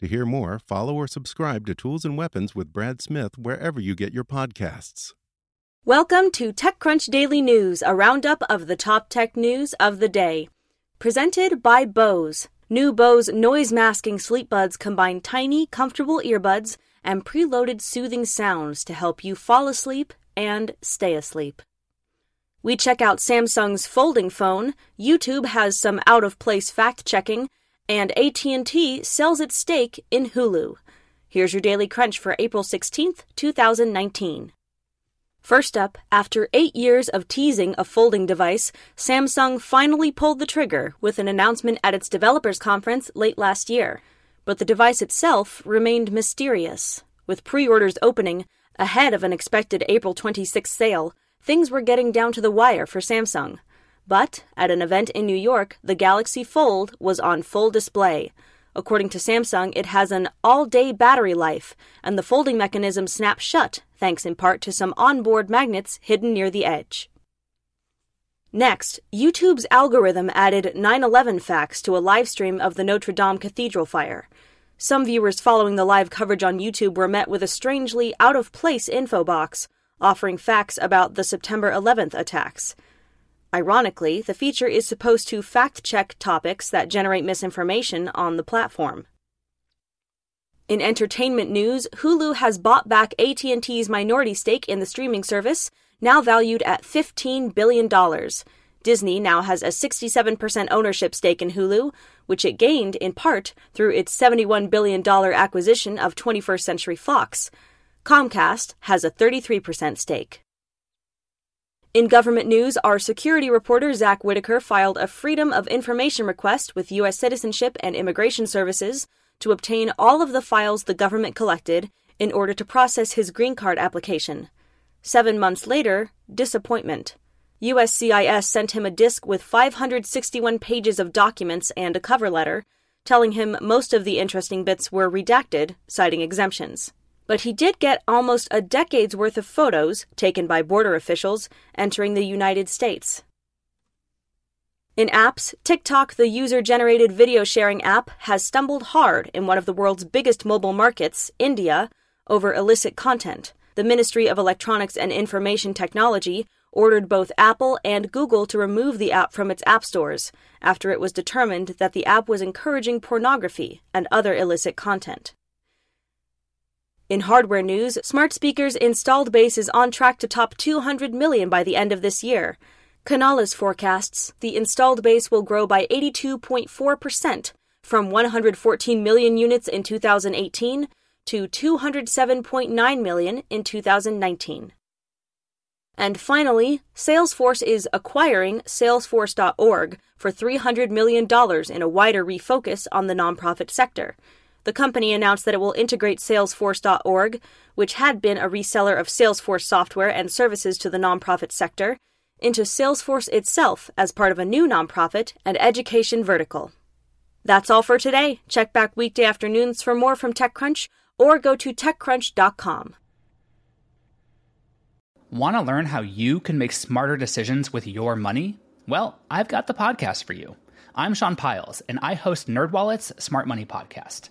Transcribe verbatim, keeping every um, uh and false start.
To hear more, follow or subscribe to Tools and Weapons with Brad Smith wherever you get your podcasts. Welcome to TechCrunch Daily News, a roundup of the top tech news of the day. Presented by Bose. New Bose noise-masking sleep buds combine tiny, comfortable earbuds and preloaded soothing sounds to help you fall asleep and stay asleep. We check out Samsung's folding phone, YouTube has some out-of-place fact-checking, and A T and T sells its stake in Hulu. Here's your Daily Crunch for April sixteenth, twenty nineteen. First up, after eight years of teasing a folding device, Samsung finally pulled the trigger with an announcement at its developers conference late last year. But the device itself remained mysterious. With pre-orders opening ahead of an expected April twenty-sixth sale, things were getting down to the wire for Samsung. But at an event in New York, the Galaxy Fold was on full display. According to Samsung, it has an all-day battery life, and the folding mechanism snaps shut, thanks in part to some onboard magnets hidden near the edge. Next, YouTube's algorithm added nine eleven facts to a live stream of the Notre Dame Cathedral fire. Some viewers following the live coverage on YouTube were met with a strangely out-of-place info box, offering facts about the September eleventh attacks. Ironically, the feature is supposed to fact-check topics that generate misinformation on the platform. In entertainment news, Hulu has bought back A T and T's minority stake in the streaming service, now valued at fifteen billion dollars. Disney now has a sixty-seven percent ownership stake in Hulu, which it gained in part through its seventy-one billion dollars acquisition of twenty-first Century Fox. Comcast has a thirty-three percent stake. In government news, our security reporter Zack Whittaker filed a Freedom of Information request with U S Citizenship and Immigration Services to obtain all of the files the government collected in order to process his green card application. Seven months later, disappointment. U S C I S sent him a disk with five hundred sixty-one pages of documents and a cover letter, telling him most of the interesting bits were redacted, citing exemptions. But he did get almost a decade's worth of photos taken by border officials entering the United States. In apps, TikTok, the user-generated video sharing app, has stumbled hard in one of the world's biggest mobile markets, India, over illicit content. The Ministry of Electronics and Information Technology ordered both Apple and Google to remove the app from its app stores after it was determined that the app was encouraging pornography and other illicit content. In hardware news, smart speakers' installed base is on track to top two hundred million by the end of this year. Canalys forecasts the installed base will grow by eighty-two point four percent from one hundred fourteen million units in two thousand eighteen to two hundred seven point nine million in two thousand nineteen. And finally, Salesforce is acquiring Salesforce dot org for three hundred million dollars in a wider refocus on the nonprofit sector. The company announced that it will integrate Salesforce dot org, which had been a reseller of Salesforce software and services to the nonprofit sector, into Salesforce itself as part of a new nonprofit and education vertical. That's all for today. Check back weekday afternoons for more from TechCrunch or go to TechCrunch dot com. Want to learn how you can make smarter decisions with your money? Well, I've got the podcast for you. I'm Sean Piles, and I host NerdWallet's Smart Money Podcast.